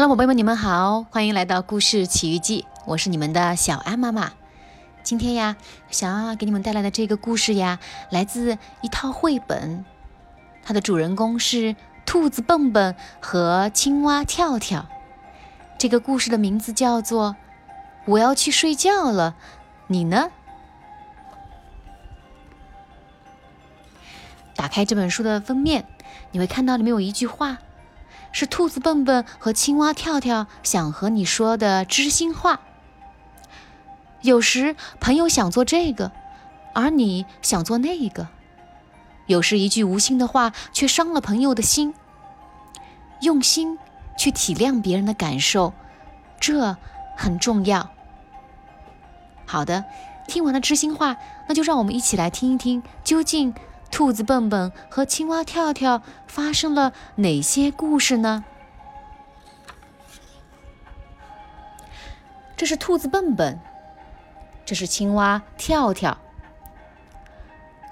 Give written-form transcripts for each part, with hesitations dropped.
Hello， 宝贝们，你们好，欢迎来到故事奇遇记，我是你们的小安妈妈。今天呀，小安给你们带来的这个故事呀，来自一套绘本，它的主人公是兔子蹦蹦和青蛙跳跳。这个故事的名字叫做《我要去睡觉了，你呢》。打开这本书的封面，你会看到里面有一句话，是兔子蹦蹦和青蛙跳跳想和你说的知心话。有时朋友想做这个，而你想做那个；有时一句无心的话却伤了朋友的心。用心去体谅别人的感受，这很重要。好的，听完了知心话，那就让我们一起来听一听，究竟兔子蹦蹦和青蛙跳跳发生了哪些故事呢？这是兔子蹦蹦，这是青蛙跳跳。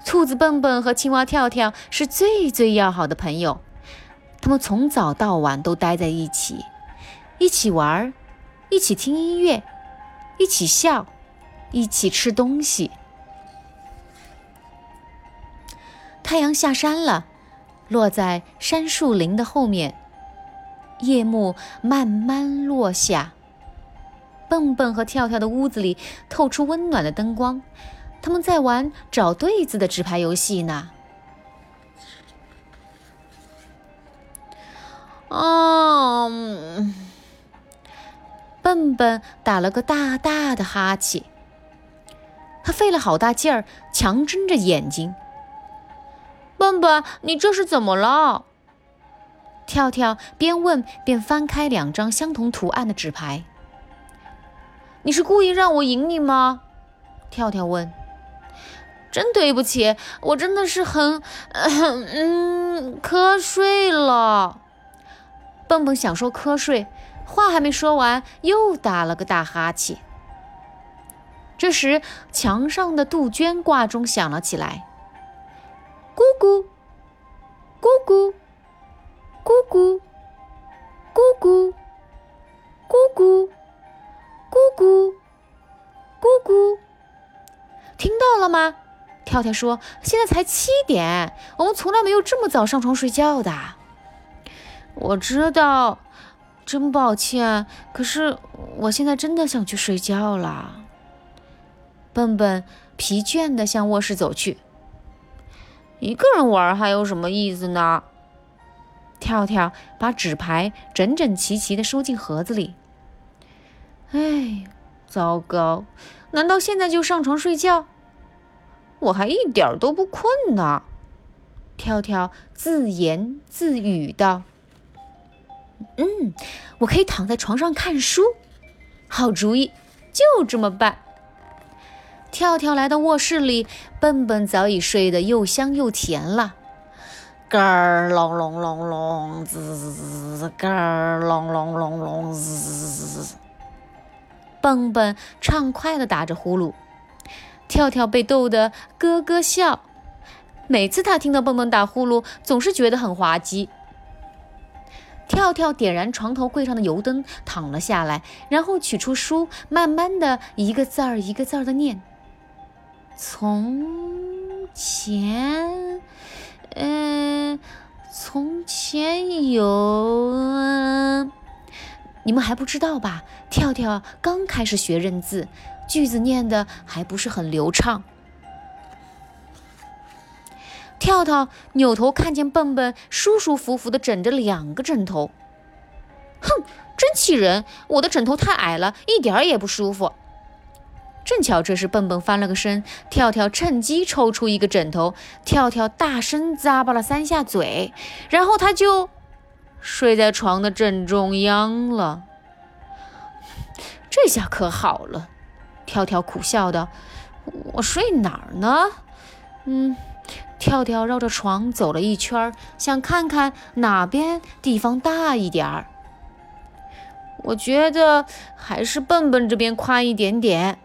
兔子蹦蹦和青蛙跳跳是最要好的朋友，他们从早到晚都待在一起，一起玩，一起听音乐，一起笑，一起吃东西。太阳下山了，落在杉树林的后面。夜幕慢慢落下，蹦蹦和跳跳的屋子里透出温暖的灯光，他们在玩找对子的纸牌游戏呢。笨笨打了个大大的哈欠，他费了好大劲儿，强睁着眼睛。笨笨，你这是怎么了？跳跳边问边翻开两张相同图案的纸牌。你是故意让我赢你吗？跳跳问。真对不起，我真的是瞌睡了。笨笨想说瞌睡，话还没说完，又打了个大哈欠。这时，墙上的杜鹃挂钟响了起来。咕咕，咕咕，咕咕，咕咕，咕咕，咕咕，咕咕，听到了吗？跳跳说：“现在才7点，我们从来没有这么早上床睡觉的。”我知道，真抱歉，可是我现在真的想去睡觉了。笨笨疲倦地向卧室走去。一个人玩还有什么意思呢？跳跳把纸牌整整齐齐地收进盒子里。哎，糟糕，难道现在就上床睡觉？我还一点都不困呢。跳跳自言自语道。我可以躺在床上看书。好主意，就这么办。跳跳来到卧室里，笨笨早已睡得又香又甜了。咯儿隆隆隆隆，滋滋滋滋，咯儿隆隆隆隆，滋滋滋。笨笨畅快地打着呼噜，跳跳被逗得咯咯笑。每次他听到笨笨打呼噜，总是觉得很滑稽。跳跳点燃床头柜上的油灯，躺了下来，然后取出书，慢慢地一个字儿一个字儿地念。从前，从前有……你们还不知道吧？跳跳刚开始学认字，句子念的还不是很流畅。跳跳扭头看见笨笨舒舒服服地枕着2个枕头。哼，真气人，我的枕头太矮了，一点儿也不舒服。正巧这时笨笨翻了个身，跳跳趁机抽出一个枕头，跳跳大声咂巴了3下嘴，然后他就睡在床的正中央了。这下可好了，跳跳苦笑道，我睡哪儿呢？跳跳绕着床走了一圈，想看看哪边地方大一点儿。我觉得还是笨笨这边宽一点点。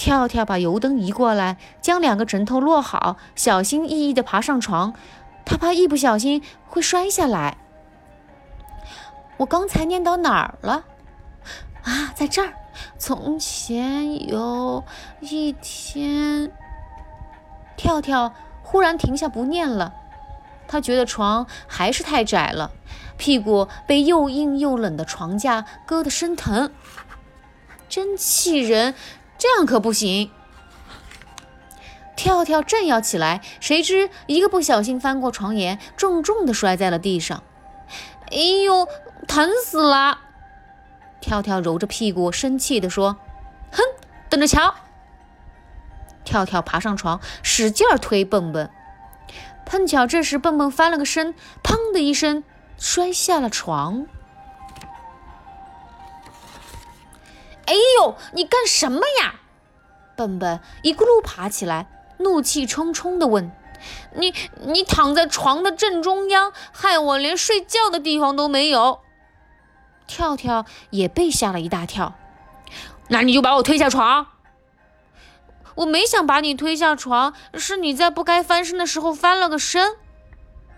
跳跳把油灯移过来，将2个枕头落好，小心翼翼地爬上床，他怕一不小心会摔下来。我刚才念到哪儿了？啊，在这儿。从前有一天，跳跳忽然停下不念了。他觉得床还是太窄了，屁股被又硬又冷的床架硌得生疼。真气人，这样可不行。跳跳正要起来，谁知一个不小心翻过床沿，重重地摔在了地上。哎呦，疼死了！跳跳揉着屁股，生气地说：“哼，等着瞧！”跳跳爬上床，使劲推蹦蹦。碰巧这时蹦蹦翻了个身，砰的一声摔下了床。哎呦，你干什么呀？笨笨一咕噜爬起来，怒气冲冲地问：“你躺在床的正中央，害我连睡觉的地方都没有。”跳跳也被吓了一大跳。那你就把我推下床。我没想把你推下床，是你在不该翻身的时候翻了个身。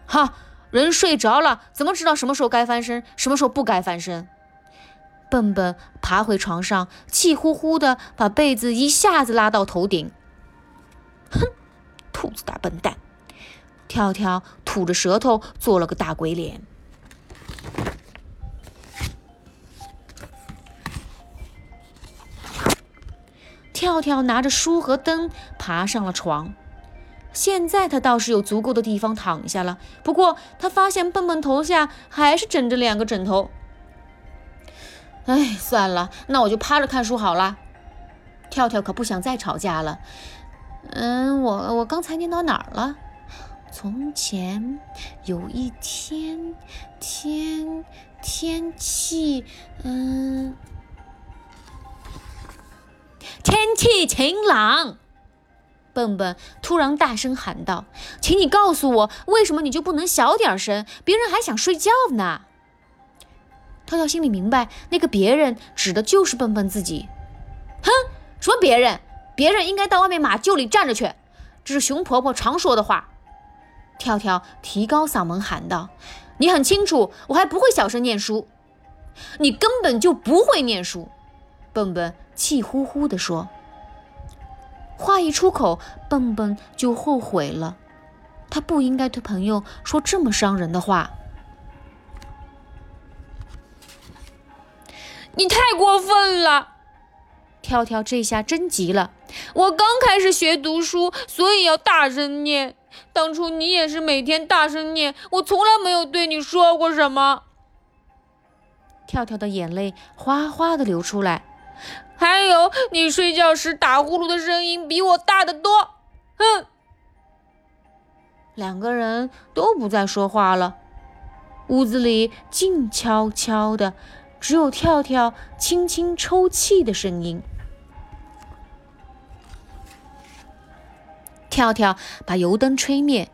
哈，人睡着了，怎么知道什么时候该翻身，什么时候不该翻身？笨笨爬回床上，气呼呼地把被子一下子拉到头顶。哼，兔子大笨蛋！跳跳吐着舌头做了个大鬼脸。跳跳拿着书和灯爬上了床，现在他倒是有足够的地方躺下了，不过他发现笨笨头下还是枕着2个枕头。哎，算了，那我就趴着看书好了。跳跳可不想再吵架了。我刚才念到哪儿了？从前有一天，天气，天气晴朗。笨笨突然大声喊道：“请你告诉我，为什么你就不能小点声？别人还想睡觉呢。”跳跳心里明白，那个别人指的就是笨笨自己。哼，什么别人？别人应该到外面马厩里站着去，这是熊婆婆常说的话。跳跳提高嗓门喊道：“你很清楚，我还不会小声念书。”你根本就不会念书。笨笨气呼呼地说。话一出口，笨笨就后悔了，他不应该对朋友说这么伤人的话。你太过分了！跳跳这下真急了。我刚开始学读书，所以要大声念。当初你也是每天大声念，我从来没有对你说过什么。跳跳的眼泪哗哗地流出来。还有你睡觉时打呼噜的声音比我大得多。哼！2个人都不再说话了，屋子里静悄悄的，只有跳跳轻轻抽泣的声音。跳跳把油灯吹灭，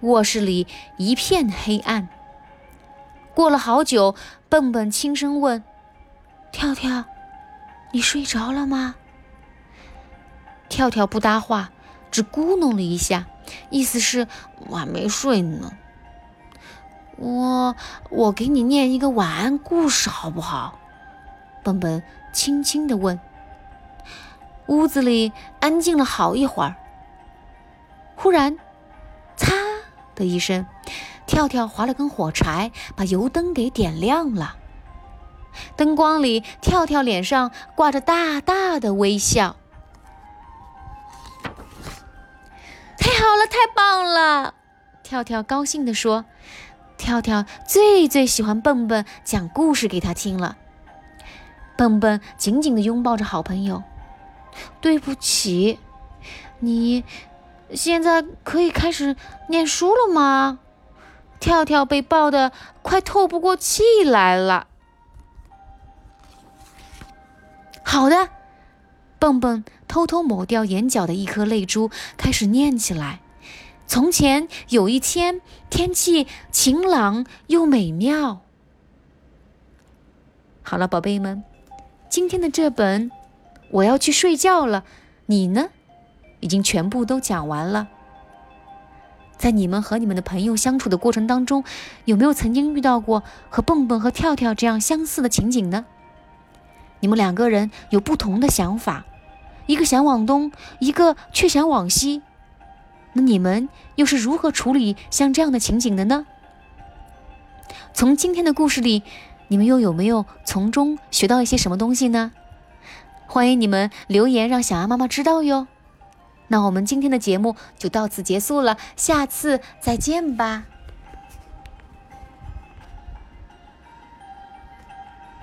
卧室里一片黑暗。过了好久，笨笨轻声问：“跳跳，你睡着了吗？”跳跳不搭话，只咕哝了一下，意思是我还没睡呢。我给你念一个晚安故事好不好？笨笨轻轻地问。屋子里安静了好一会儿。忽然，嚓的一声，跳跳划了根火柴，把油灯给点亮了。灯光里，跳跳脸上挂着大大的微笑。太好了，太棒了！跳跳高兴地说。跳跳最喜欢笨笨讲故事给他听了。笨笨紧紧地拥抱着好朋友。对不起，你现在可以开始念书了吗？跳跳被抱得快透不过气来了。好的，笨笨偷偷抹掉眼角的一颗泪珠，开始念起来。从前有一天，天气晴朗又美妙。好了，宝贝们，今天的这本《我要去睡觉了》，你呢？已经全部都讲完了。在你们和你们的朋友相处的过程当中，有没有曾经遇到过和蹦蹦和跳跳这样相似的情景呢？你们两个人有不同的想法，一个想往东，一个却想往西，那你们又是如何处理像这样的情景的呢？从今天的故事里，你们又有没有从中学到一些什么东西呢？欢迎你们留言让小安妈妈知道哟。那我们今天的节目就到此结束了，下次再见吧。